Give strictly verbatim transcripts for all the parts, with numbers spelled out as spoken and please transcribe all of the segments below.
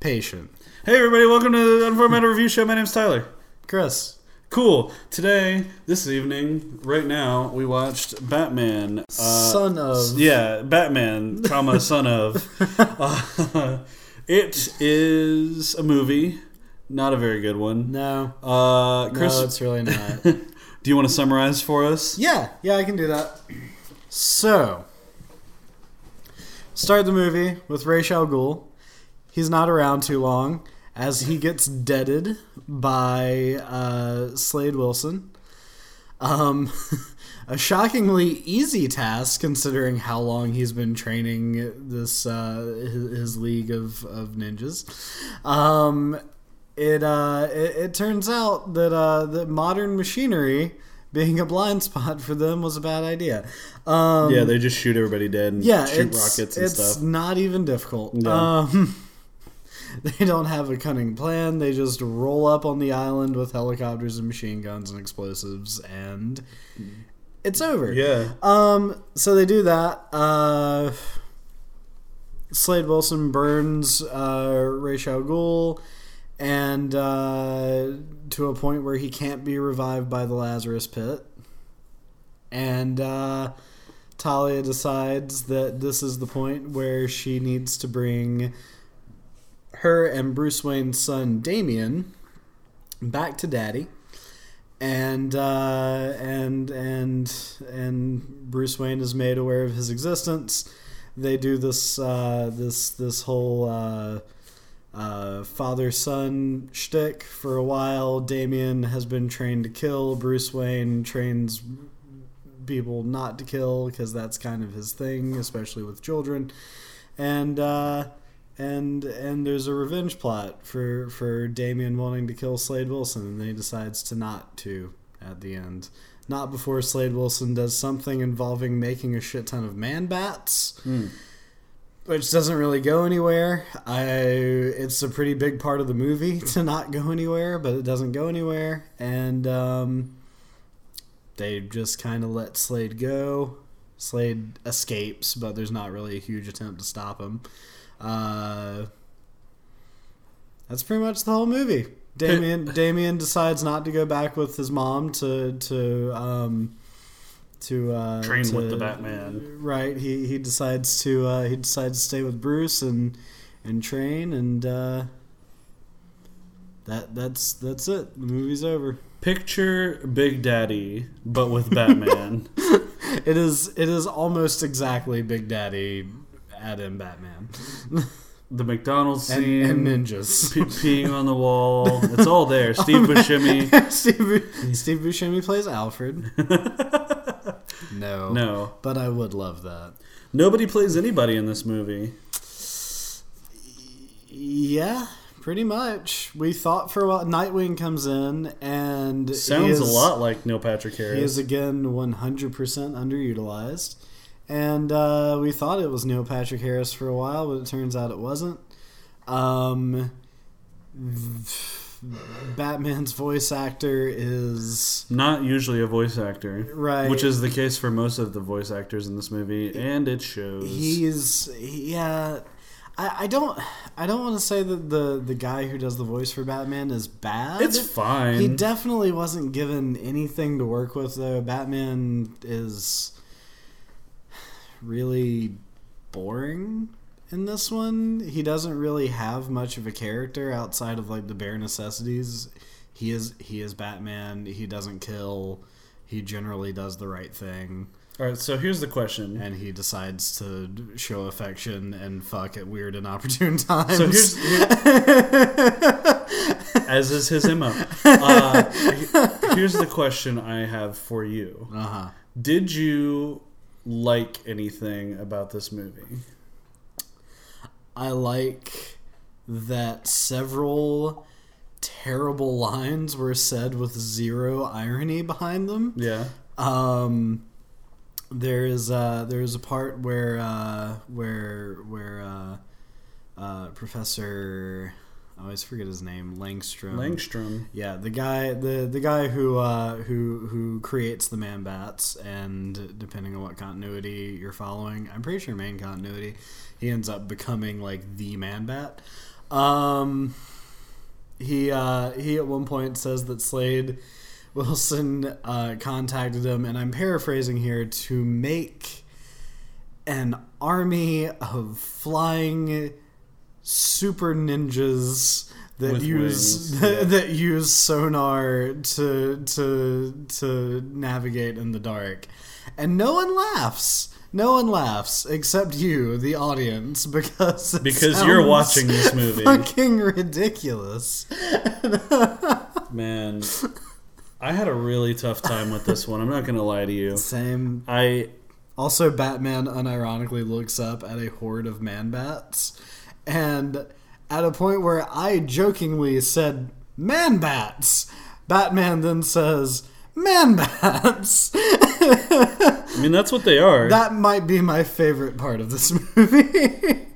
patient. Hey everybody, welcome to the Unformed Review Show. My name's Tyler. Chris. Cool. Today, this evening, right now, we watched Batman. Uh, son of. Yeah, Batman, comma, son of. Uh, it is a movie. Not a very good one. No. Uh, Chris, no, it's really not. Do you want to summarize for us? Yeah. Yeah, I can do that. So, start the movie with Ra's al Ghul. He's not around too long, as he gets deaded by uh, Slade Wilson. Um, a shockingly easy task, considering how long he's been training this uh, his, his league of, of ninjas. Um, it, uh, it it turns out that uh, that modern machinery being a blind spot for them was a bad idea. Um, yeah, they just shoot everybody dead and yeah, shoot rockets and it's stuff. It's not even difficult. No. Um, They don't have a cunning plan. They just roll up on the island with helicopters and machine guns and explosives, and it's over. Yeah. Um. So they do that. Uh. Slade Wilson burns uh, Ra's al Ghul, and uh, to a point where he can't be revived by the Lazarus Pit, and uh, Talia decides that this is the point where she needs to bring her and Bruce Wayne's son Damian back to Daddy, and uh, and and and Bruce Wayne is made aware of his existence. They do this uh, this this whole uh, uh, father son shtick for a while. Damian has been trained to kill. Bruce Wayne trains people not to kill because that's kind of his thing, especially with children, and. Uh, And and there's a revenge plot for, for Damian wanting to kill Slade Wilson, and then he decides to not to at the end. Not before Slade Wilson does something involving making a shit ton of Man Bats, mm. which doesn't really go anywhere. I It's a pretty big part of the movie to not go anywhere, but it doesn't go anywhere. And um, they just kind of let Slade go. Slade escapes, but there's not really a huge attempt to stop him. Uh, that's pretty much the whole movie. Damian Damian decides not to go back with his mom to to um to uh, train to, with the Batman. Right. He he decides to uh, he decides to stay with Bruce and and train, and uh, that that's that's it. The movie's over. Picture Big Daddy, but with Batman. It is it is almost exactly Big Daddy. Add in Batman. The McDonald's scene. And, and ninjas. Pe- peeing on the wall. It's all there. Steve Buscemi. Steve, Steve Buscemi plays Alfred. No. No. But I would love that. Nobody plays anybody in this movie. Yeah, pretty much. We thought for a while. Nightwing comes in and... Sounds is, a lot like Neil Patrick Harris. He is, again, one hundred percent underutilized. And uh, we thought it was Neil Patrick Harris for a while, but it turns out it wasn't. Um, Batman's voice actor is... Not usually a voice actor. Right. Which is the case for most of the voice actors in this movie, and it shows. He's... Yeah... I, I don't I don't want to say that the, the guy who does the voice for Batman is bad. It's fine. He definitely wasn't given anything to work with, though. Batman is... really boring in this one. He doesn't really have much of a character outside of like the bare necessities. He is he is Batman. He doesn't kill. He generally does the right thing. All right, so here's the question. And he decides to show affection and fuck at weird and opportune times. So here's, as is his M O. Uh, here's the question I have for you. Uh-huh. Did you like anything about this movie? I like that several terrible lines were said with zero irony behind them. Yeah. Um, there is uh there is a part where uh where where uh uh Professor, I always forget his name, Langstrom. Langstrom. Yeah, the guy, the, the guy who uh, who who creates the Man Bats, and depending on what continuity you're following, I'm pretty sure main continuity, he ends up becoming like the Man Bat. Um, he uh, he at one point says that Slade Wilson uh, contacted him, and I'm paraphrasing here, to make an army of flying super ninjas that With use wings, that, yeah. that use sonar to to to navigate in the dark, and no one laughs. No one laughs except you, the audience, because it because you're watching this movie. Fucking ridiculous, man. I had a really tough time with this one. I'm not gonna lie to you. Same. I also Batman unironically looks up at a horde of man bats, and at a point where I jokingly said "man bats," Batman then says "man bats." I mean, that's what they are. That might be my favorite part of this movie.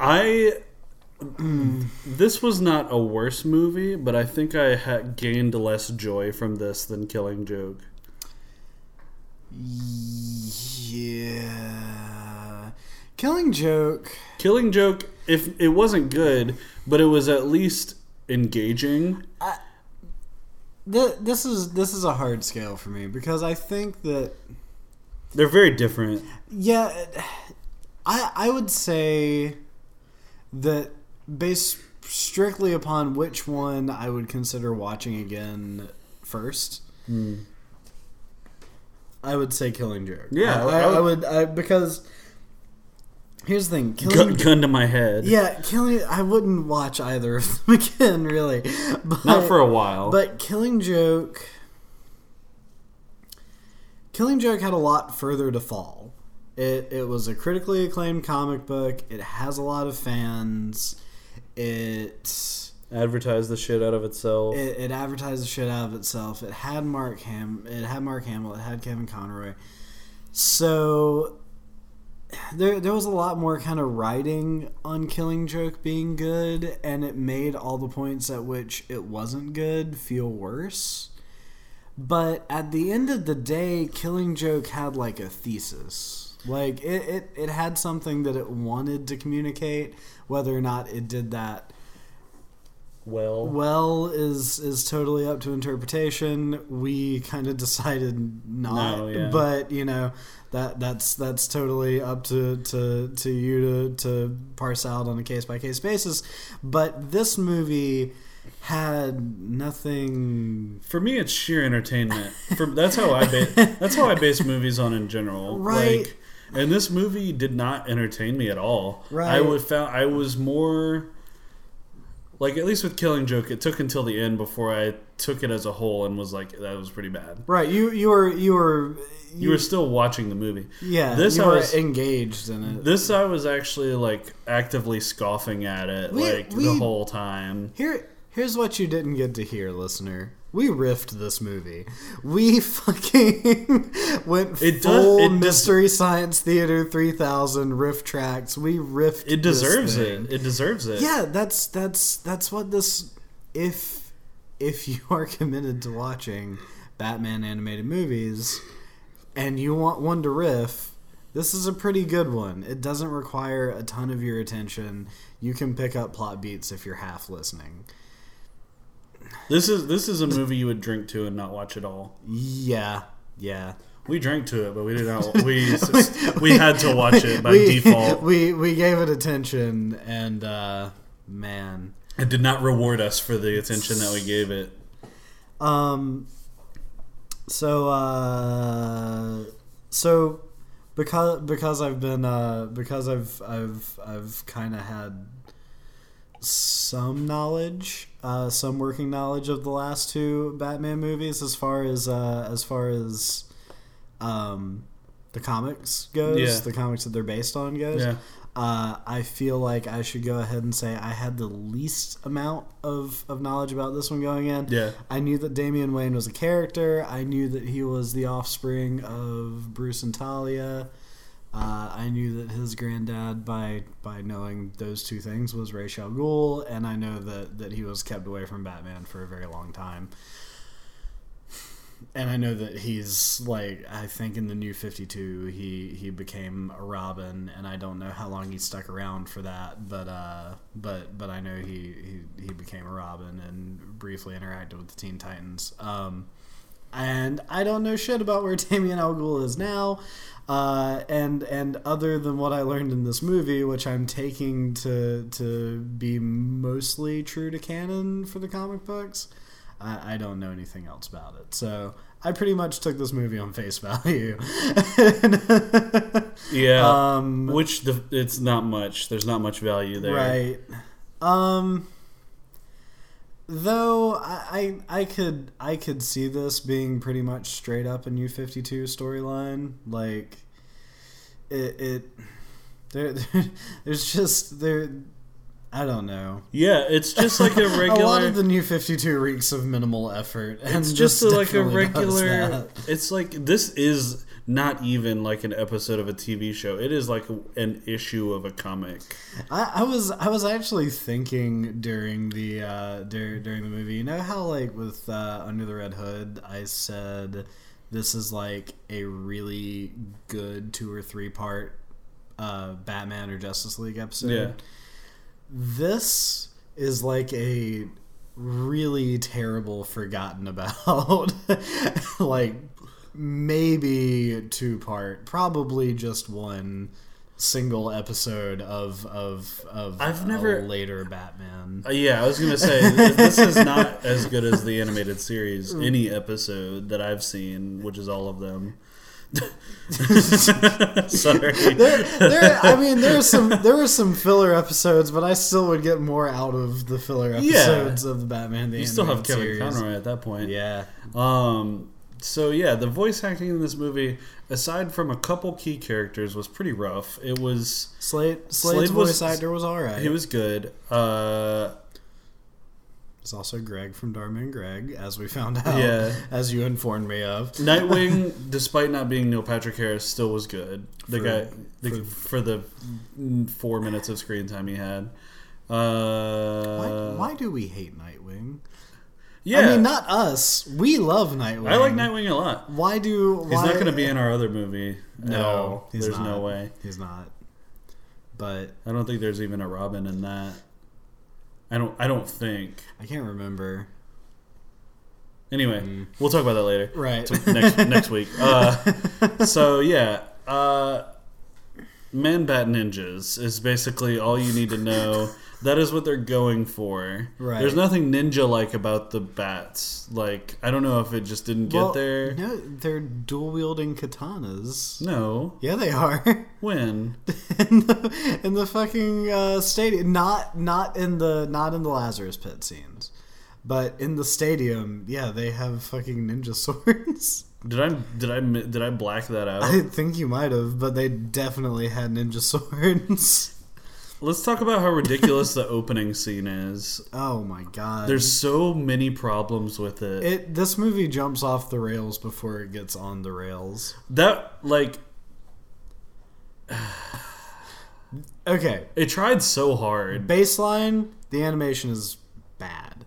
I... This was not a worse movie, but I think I had gained less joy from this than Killing Joke. Yeah. Killing Joke... Killing Joke, if it wasn't good, but it was at least engaging... I- This is this is a hard scale for me because I think that they're very different. Yeah, I I would say that based strictly upon which one I would consider watching again first, mm. I would say Killing Joke. Yeah, I, I, I would I, because here's the thing: killing, gun, gun to my head. Yeah, Killing. I wouldn't watch either of them again, really. But, not for a while. But Killing Joke. Killing Joke had a lot further to fall. It it was a critically acclaimed comic book. It has a lot of fans. It advertised the shit out of itself. It, it advertised the shit out of itself. It had Mark Ham. It had Mark Hamill. It had Kevin Conroy. So. There there was a lot more kind of writing on Killing Joke being good, and it made all the points at which it wasn't good feel worse. But at the end of the day, Killing Joke had like a thesis. Like, it, it, it had something that it wanted to communicate. Whether or not it did that well well is is totally up to interpretation. We kind of decided not, no, yeah. but you know that that's that's totally up to to to you to to parse out on a case by case basis. But this movie had nothing. For me, it's sheer entertainment. For that's how I ba- that's how I base movies on in general, right? Like, and this movie did not entertain me at all. Right, I would found I was more. Like, at least with Killing Joke, it took until the end before I took it as a whole and was like, that was pretty bad. Right, you you were... You were, you, you were still watching the movie. Yeah, this you I were was, engaged in it. This I was actually, like, actively scoffing at it, we, like, we, the whole time. Here, Here's what you didn't get to hear, listener. We riffed this movie. We fucking went it full does, Mystery does, Science Theater three thousand riff tracks. We riffed. It deserves this thing. it. It deserves it. Yeah, that's that's that's what this. If if you are committed to watching Batman animated movies, and you want one to riff, this is a pretty good one. It doesn't require a ton of your attention. You can pick up plot beats if you're half listening. This is this is a movie you would drink to and not watch at all. Yeah, yeah. We drank to it, but we did not. We we had to watch it by we, default. We we gave it attention, and uh, man, it did not reward us for the attention that we gave it. Um. So uh, so because because I've been uh, because I've I've I've kind of had some knowledge. Uh, some working knowledge of the last two Batman movies, as far as uh, as far as um, the comics goes, yeah. the comics that they're based on goes. Yeah. Uh, I feel like I should go ahead and say I had the least amount of, of knowledge about this one going in. Yeah. I knew that Damian Wayne was a character. I knew that he was the offspring of Bruce and Talia. Uh, I knew that his granddad, by by knowing those two things, was Ra's al Ghul, and I know that, that he was kept away from Batman for a very long time. And I know that he's, like, I think in the New fifty-two, he, he became a Robin, and I don't know how long he stuck around for that, but uh, but but I know he, he, he became a Robin and briefly interacted with the Teen Titans. Um, and I don't know shit about where Damian al Ghul is now, uh, and and other than what I learned in this movie, which I'm taking to to be mostly true to canon for the comic books, I don't know anything else about it. So I pretty much took this movie on face value. yeah. Um, which the, it's not much. There's not much value there. Right. Um, though I, I I could I could see this being pretty much straight up a New fifty-two storyline. Like it, it there, there there's just there I don't know. Yeah, it's just like a regular... a lot of the New fifty-two reeks of minimal effort. And it's just a, like a regular... It's like, this is not even like an episode of a T V show. It is like a, an issue of a comic. I, I was I was actually thinking during the uh, dur- during the movie, you know how like with uh, Under the Red Hood, I said this is like a really good two or three part uh, Batman or Justice League episode? Yeah. This is like a really terrible forgotten about, like maybe two part, probably just one single episode of of of I've never, later Batman. Uh, yeah, I was gonna say this is not as good as the animated series. Any episode that I've seen, which is all of them. Sorry. There, there, I mean, there were some there were some filler episodes, but I still would get more out of the filler episodes yeah. of the Batman. The you still have Kevin series. Conroy at that point, yeah. Um. So yeah, the voice acting in this movie, aside from a couple key characters, was pretty rough. It was Slade. Slade's Slade voice was, actor was all right. He was good. Uh. It's also Greg from Dharma and Greg, as we found out, yeah. as you informed me of. Nightwing, despite not being Neil Patrick Harris, still was good. The for, guy the, for, for the four minutes of screen time he had. Uh, why, why do we hate Nightwing? Yeah, I mean, not us. We love Nightwing. I like Nightwing a lot. Why do? Why, he's not going to be in our other movie. No, he's there's not. no way he's not. But I don't think there's even a Robin in that. I don't I don't think. I can't remember. Anyway, mm. we'll talk about that later. Right. Next next week. Uh, so, yeah. Uh, Man Bat Ninjas is basically all you need to know. That is what they're going for. Right. There's nothing ninja-like about the bats. Like, I don't know if it just didn't well, get there. No, they're dual-wielding katanas. No. Yeah, they are. When? in, the, in the fucking uh, stadium. Not not in the not in the Lazarus Pit scenes. But in the stadium, yeah, they have fucking ninja swords. Did I did I did I black that out? I think you might have, but they definitely had ninja swords. Let's talk about how ridiculous the opening scene is. Oh my god. There's so many problems with it. It this movie jumps off the rails before it gets on the rails. That, like... okay. It tried so hard. Baseline, the animation is bad.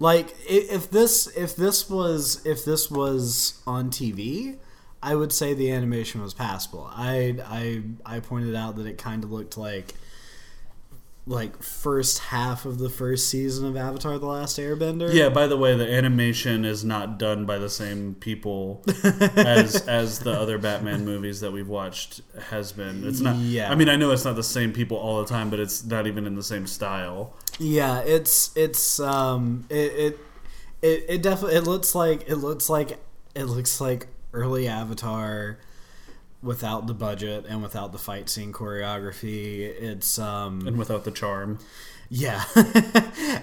Like, if this if this was if this was on T V... I would say the animation was passable. I I I pointed out that it kind of looked like like first half of the first season of Avatar The Last Airbender. Yeah, by the way, the animation is not done by the same people as as the other Batman movies that we've watched has been. It's not yeah. I mean, I know it's not the same people all the time, but it's not even in the same style. Yeah, it's it's um it it it, it definitely it looks like it looks like it looks like early Avatar without the budget and without the fight scene choreography. It's um and without the charm. Yeah.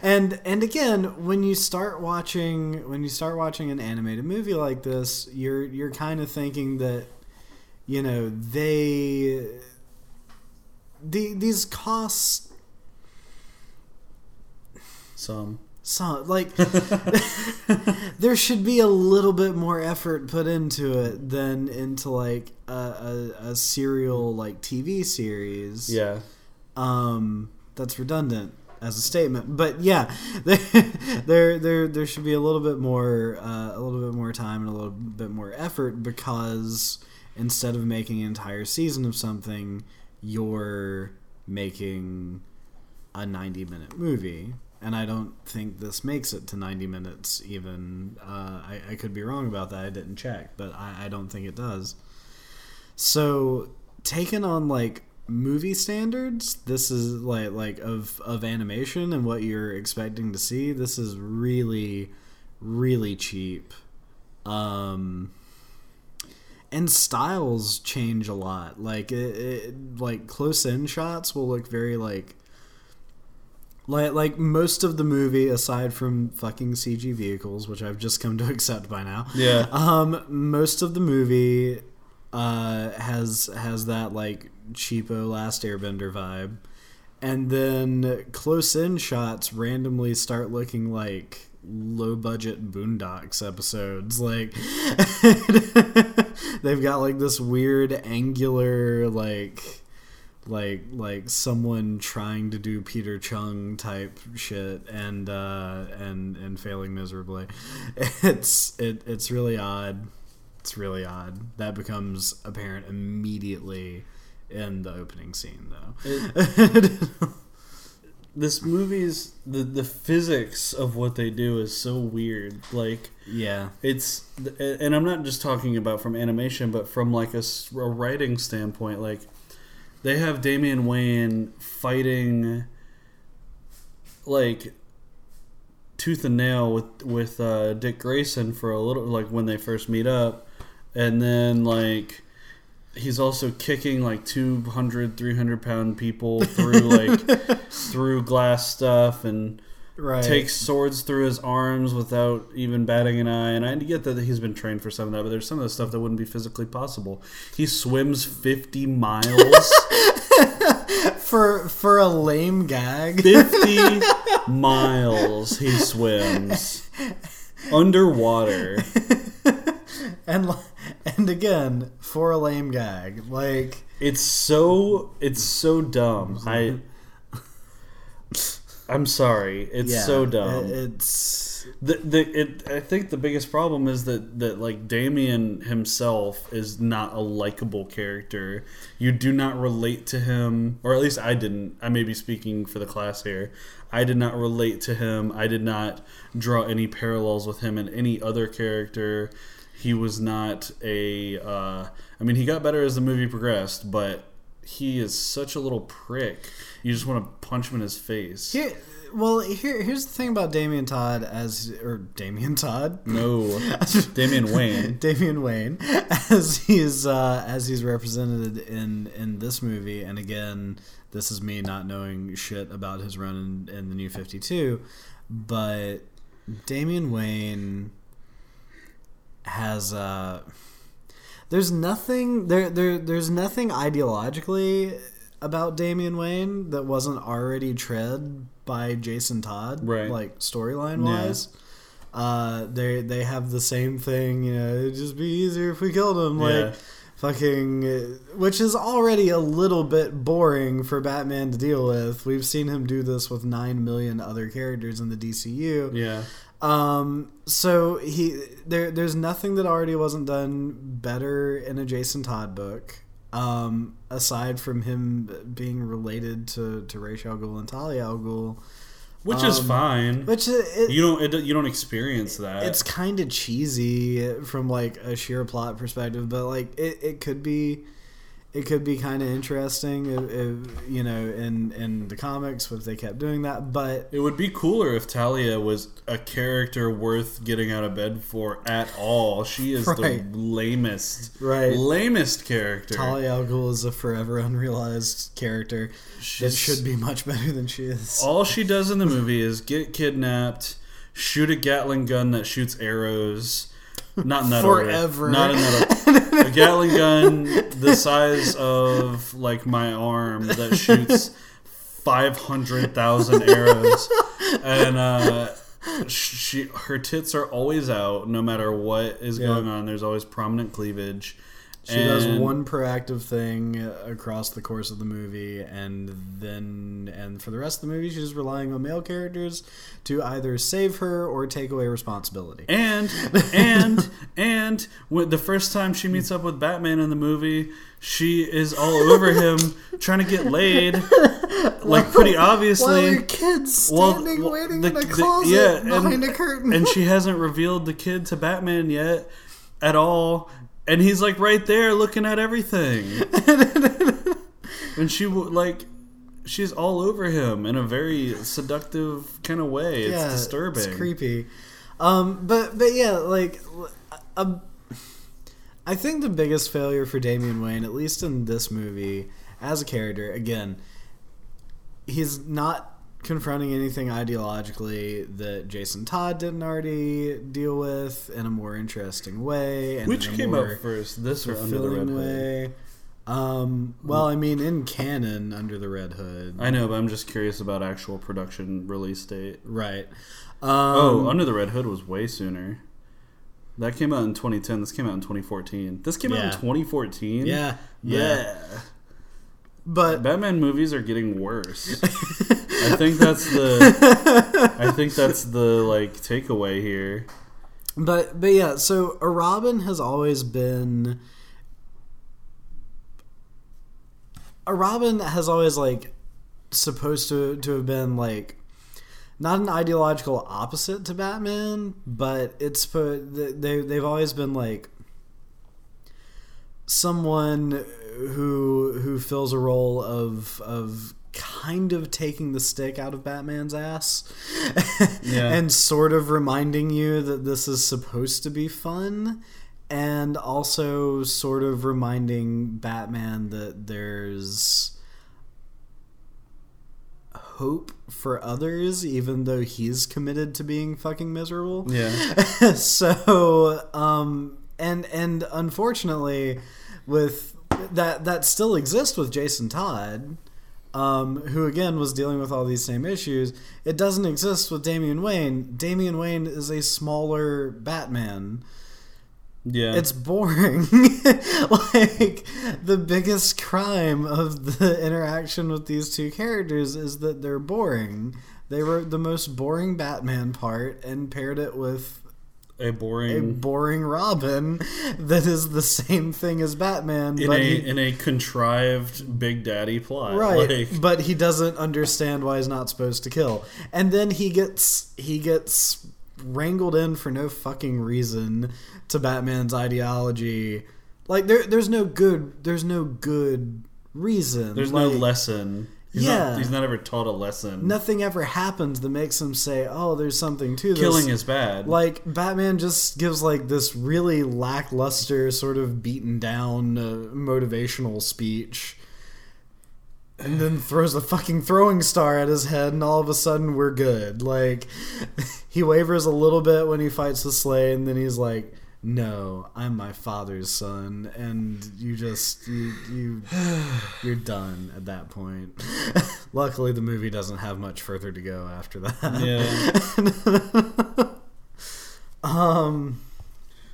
and and again, when you start watching when you start watching an animated movie like this, you're you're kind of thinking that, you know, they the these costs some So, like, there should be a little bit more effort put into it than into, like, a, a, a serial, like, T V series. Yeah. Um, that's redundant. as a statement. But yeah, there there there should be a little bit more uh, a little bit more time and a little bit more effort, because instead of making an entire season of something, you're making a ninety minute movie. And I don't think this makes it to ninety minutes even. Uh, I, I could be wrong about that. I didn't check, but I, I don't think it does. So taken on like movie standards, this is like like of of animation and what you're expecting to see, this is really, really cheap. Um, and styles change a lot. Like it, it, like close-in shots will look very like. Like, like most of the movie, aside from fucking C G vehicles, which I've just come to accept by now. Yeah. Um, most of the movie, uh, has has that like cheapo Last Airbender vibe, and then close-in shots randomly start looking like low-budget Boondocks episodes. Like they've got like this weird angular like. Like like someone trying to do Peter Chung type shit and uh, and and failing miserably. It's it it's really odd. It's really odd. That becomes apparent immediately in the opening scene, though. It, this movie's the the physics of what they do is so weird. Like yeah, it's and I'm not just talking about from animation, but from like a, a writing standpoint, like. They have Damian Wayne fighting, like, tooth and nail with with uh, Dick Grayson for a little, like, when they first meet up. And then, like, he's also kicking, like, two hundred, three hundred pound people through, like, through glass stuff and right. takes swords through his arms without even batting an eye. And I get that he's been trained for some of that, but there's some of the stuff that wouldn't be physically possible. He swims fifty miles. For for a lame gag. fifty miles he swims. Underwater. And and again, for a lame gag. Like it's so it's so dumb. I I'm sorry. It's yeah, so dumb. It's the the it I think the biggest problem is that, that like Damian himself is not a likable character. You do not relate to him, or at least I didn't. I may be speaking for the class here. I did not relate to him. I did not draw any parallels with him and any other character. He was not a uh, I mean, he got better as the movie progressed, but he is such a little prick. You just want to punch him in his face. Here, well, here, here's the thing about Damian Todd as... Or Damian Todd? No. Damian Wayne. Damian Wayne. As he's uh, as he's represented in, in this movie. And again, this is me not knowing shit about his run in, in the New fifty-two. But Damian Wayne has... Uh, There's nothing there, there there's nothing ideologically about Damian Wayne that wasn't already tread by Jason Todd, right. Like storyline wise. Yeah. Uh, they they have the same thing, you know, it'd just be easier if we killed him, like yeah. fucking which is already a little bit boring for Batman to deal with. We've seen him do this with nine million other characters in the D C U. Yeah. Um, so he, there, there's nothing that already wasn't done better in a Jason Todd book, um, aside from him being related to, to Ra's al Ghul and Talia al Ghul. Which um, is fine. Which it, you don't it, you don't experience that. It's kind of cheesy from like a sheer plot perspective, but like it, it could be it could be kind of interesting, if, if, you know, in, in the comics if they kept doing that. But it would be cooler if Talia was a character worth getting out of bed for at all. She is right. the lamest, right. lamest character. Talia al Ghul is a forever unrealized character. She's, that should be much better than she is. All she does in the movie is get kidnapped, shoot a Gatling gun that shoots arrows. Not in that Forever. Order. Not in that order. A Gatling gun the size of, like, my arm that shoots five hundred thousand arrows. And uh, she, her tits are always out, no matter what is yeah. going on. There's always prominent cleavage. She and does one proactive thing across the course of the movie, and then and for the rest of the movie, she's relying on male characters to either save her or take away responsibility. And and and when the first time she meets up with Batman in the movie, she is all over him trying to get laid, like pretty obviously. While your kid's standing well, waiting the, in a closet the, yeah, behind and, a curtain, and she hasn't revealed the kid to Batman yet at all. And he's, like, right there looking at everything. And she, like, she's all over him in a very seductive kind of way. It's yeah, disturbing. It's creepy. Um, but, but yeah, like, um, I think the biggest failure for Damian Wayne, at least in this movie, as a character, again, he's not confronting anything ideologically that Jason Todd didn't already deal with in a more interesting way. And which in a came more up first, this or Under the Red way. Hood? Um, well, I mean, in canon, Under the Red Hood. I know, but I'm just curious about actual production release date. Right. Um, oh, Under the Red Hood was way sooner. That came out in twenty ten. This came out in twenty fourteen. This came yeah. out in twenty fourteen? Yeah. Yeah. yeah. But Batman movies are getting worse. I think that's the I think that's the like takeaway here. But but yeah, so a Robin has always been a Robin has always like supposed to to have been like not an ideological opposite to Batman, but it's they they've always been like someone who who fills a role of of kind of taking the stick out of Batman's ass yeah. and sort of reminding you that this is supposed to be fun, and also sort of reminding Batman that there's hope for others even though he's committed to being fucking miserable. Yeah. so um and and unfortunately with that that still exists with Jason Todd, um, who again was dealing with all these same issues. It doesn't exist with Damian Wayne. Damian Wayne is a smaller Batman. Yeah, it's boring. Like the biggest crime of the interaction with these two characters is that they're boring. They wrote the most boring Batman part and paired it with A boring, a boring Robin that is the same thing as Batman in but a he, in a contrived Big Daddy plot, right? Like, but he doesn't understand why he's not supposed to kill, and then he gets he gets wrangled in for no fucking reason to Batman's ideology. Like there, there's no good, there's no good reason. There's like, no lesson. He's, yeah. not, he's not ever taught a lesson. Nothing ever happens that makes him say, oh, there's something to this. Killing is bad. Like, Batman just gives, like, this really lackluster, sort of beaten-down uh, motivational speech. And then throws a fucking throwing star at his head, and all of a sudden, we're good. Like, he wavers a little bit when he fights the Slade, and then he's like, no, I'm my father's son, and you just you, you you're done at that point. Luckily, the movie doesn't have much further to go after that. Yeah. um.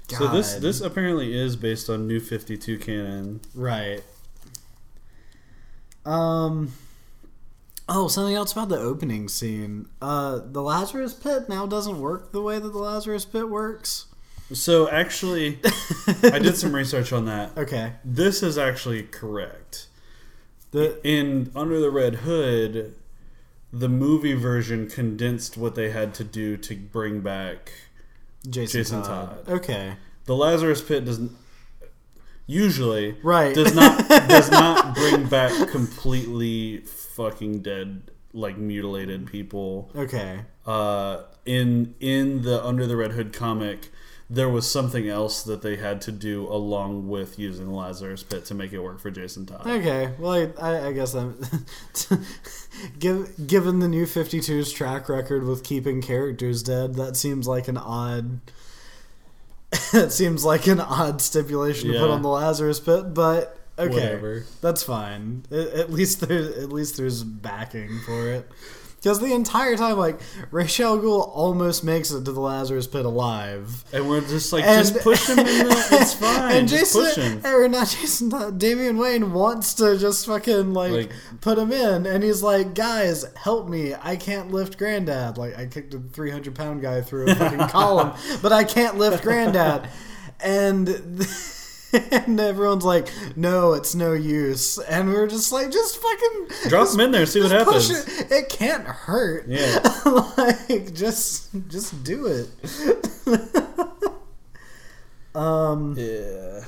God. So this this apparently is based on New fifty-two canon, right? Um. Oh, something else about the opening scene. Uh, the Lazarus Pit now doesn't work the way that the Lazarus Pit works. So, actually, I did some research on that. Okay. This is actually correct. The, in Under the Red Hood, the movie version condensed what they had to do to bring back Jason, Jason Todd. Todd. Okay. The Lazarus Pit doesn't... Usually... Right. Does not, does not bring back completely fucking dead, like, mutilated people. Okay. Uh, in in the Under the Red Hood comic... there was something else that they had to do along with using the Lazarus Pit to make it work for Jason Todd. Okay, well, I, I guess I'm... given the New fifty-two's track record with keeping characters dead, that seems like an odd... that seems like an odd stipulation yeah. to put on the Lazarus Pit, but Okay, whatever. That's fine. At least there's at least there's backing for it. Because the entire time, like, Ra's al Ghul almost makes it to the Lazarus Pit alive. And we're just like, and, just push him in there, it's fine. And just Jason, push him. Or not Jason, not, Damian Wayne wants to just fucking, like, like, put him in. And he's like, guys, help me. I can't lift Granddad. Like, I kicked a three hundred pound guy through a fucking column, but I can't lift Granddad. And... Th- And everyone's like, no, it's no use. And we were just like, just fucking... Drop just, him in there, see what happens. It. it can't hurt. Yeah. Like, just just do it. um, yeah.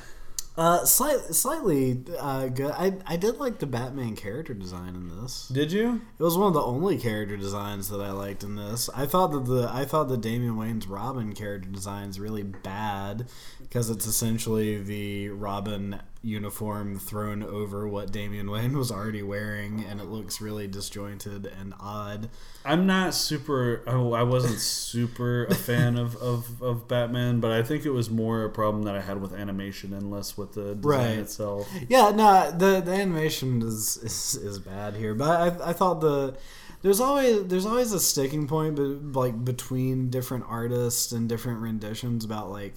Uh, slight, slightly uh, good. I, I did like the Batman character design in this. Did you? It was one of the only character designs that I liked in this. I thought that the I thought that Damian Wayne's Robin character design is really bad because it's essentially the Robin uniform thrown over what Damian Wayne was already wearing, and it looks really disjointed and odd. I'm not super... Oh, I wasn't super a fan of, of, of Batman, but I think it was more a problem that I had with animation and less with the design right. itself. Yeah, no, the, the animation is, is is bad here, but I I thought the... There's always there's always a sticking point, but like between different artists and different renditions about like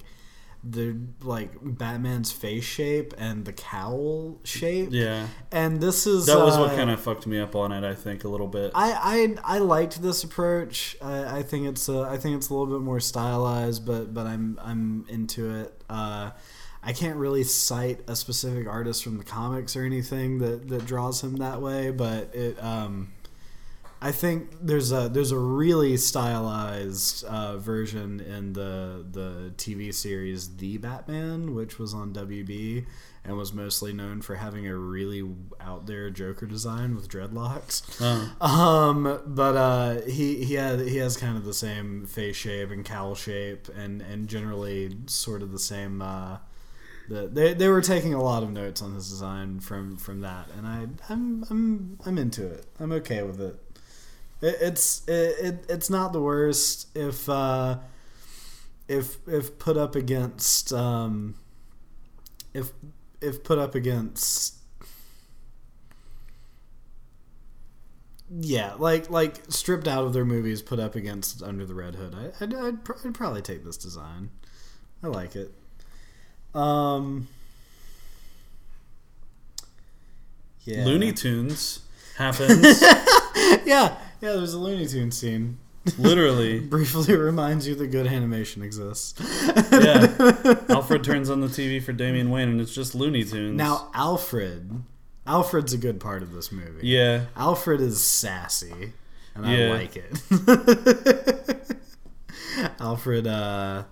the like Batman's face shape and the cowl shape. Yeah, and this is that was uh, what kind of fucked me up on it. I think a little bit. I I, I liked this approach. I, I think it's a, I think it's a little bit more stylized, but but I'm I'm into it. Uh, I can't really cite a specific artist from the comics or anything that, that draws him that way, but it. Um, I think there's a there's a really stylized uh, version in the the T V series The Batman, which was on W B and was mostly known for having a really out there Joker design with dreadlocks. Oh. Um, but uh, he he had, he has kind of the same face shape and cowl shape and, and generally sort of the same. Uh, the, they they were taking a lot of notes on his design from, from that, and I I'm I'm I'm into it. I'm okay with it. It's it, it it's not the worst if uh, if if put up against um, if if put up against yeah like like stripped out of their movies put up against Under the Red Hood. I I'd, I'd, pr- I'd probably take this design. I like it. Um, yeah. Looney Tunes happens. Yeah. Yeah, there's a Looney Tunes scene. Literally. Briefly reminds you that good animation exists. Yeah. Alfred turns on the T V for Damian Wayne, and it's just Looney Tunes. Now, Alfred. Alfred's a good part of this movie. Yeah. Alfred is sassy, and yeah. I like it. Alfred, uh...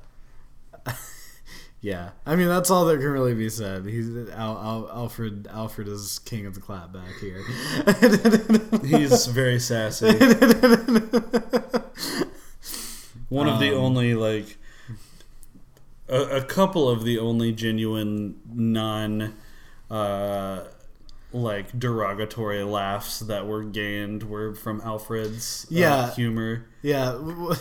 yeah. I mean, that's all that can really be said. He's Al, Al, Alfred Alfred is king of the clapback here. He's very sassy. One um, of the only, like, a, a couple of the only genuine non, uh, like, derogatory laughs that were gained were from Alfred's yeah. uh, humor. Yeah,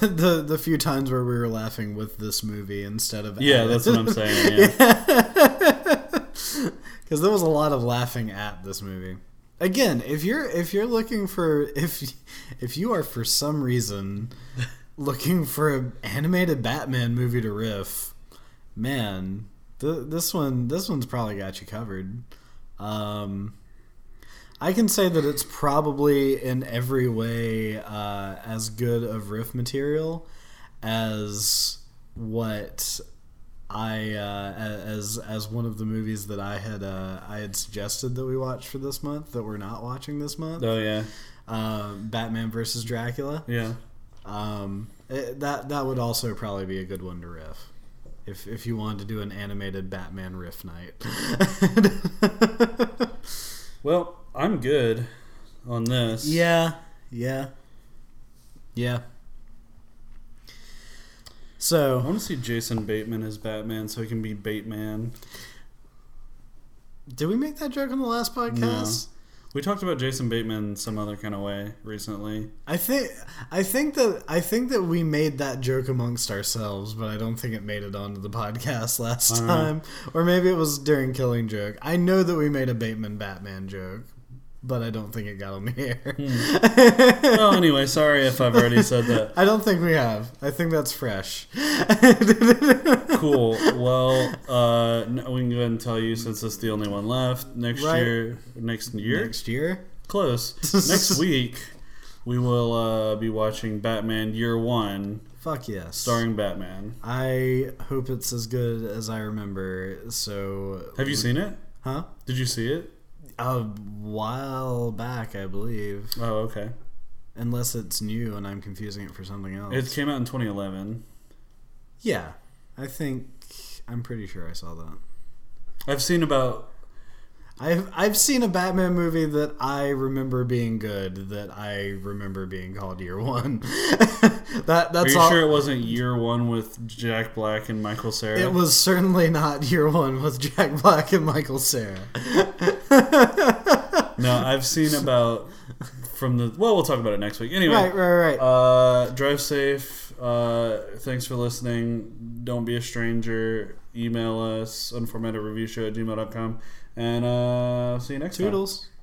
the the few times where we were laughing with this movie instead of yeah, at. That's what I'm saying. Because yeah. There was a lot of laughing at this movie. Again, if you're if you're looking for if if you are for some reason looking for an animated Batman movie to riff, man, th- this one this one's probably got you covered. Um, I can say that it's probably in every way uh, as good of riff material as what I uh, as as one of the movies that I had uh, I had suggested that we watch for this month that we're not watching this month. Oh yeah, uh, Batman versus Dracula. Yeah, um, it, that that would also probably be a good one to riff if if you wanted to do an animated Batman riff night. Well. I'm good on this. Yeah, yeah, yeah. So I want to see Jason Bateman as Batman, so he can be Bateman. Did we make that joke on the last podcast? No. We talked about Jason Bateman some other kind of way recently. I think I think that I think that we made that joke amongst ourselves, but I don't think it made it onto the podcast last uh-huh. time. Or maybe it was during Killing Joke. I know that we made a Bateman Batman joke, but I don't think it got on the air. Hmm. Well, anyway, sorry if I've already said that. I don't think we have. I think that's fresh. Cool. Well, uh, we can go ahead and tell you, since it's the only one left, next right. year... Next year? Next year? Close. Next week, we will uh, be watching Batman Year One. Fuck yes. Starring Batman. I hope it's as good as I remember, so... Have you seen it? Huh? Did you see it? A while back, I believe. Oh, okay. Unless it's new and I'm confusing it for something else. It came out in twenty eleven. Yeah. I think... I'm pretty sure I saw that. I've seen about... I've I've seen a Batman movie that I remember being good, that I remember being called Year One. that that's Are you all... sure it wasn't Year One with Jack Black and Michael Cera? It was certainly not Year One with Jack Black and Michael Cera. No, I've seen about from the well, we'll talk about it next week. Anyway, right, right, right. Uh, drive safe. Uh, thanks for listening. Don't be a stranger. Email us unformatted review show at gmail dot com. And uh, see you next Toodles. time. Toodles.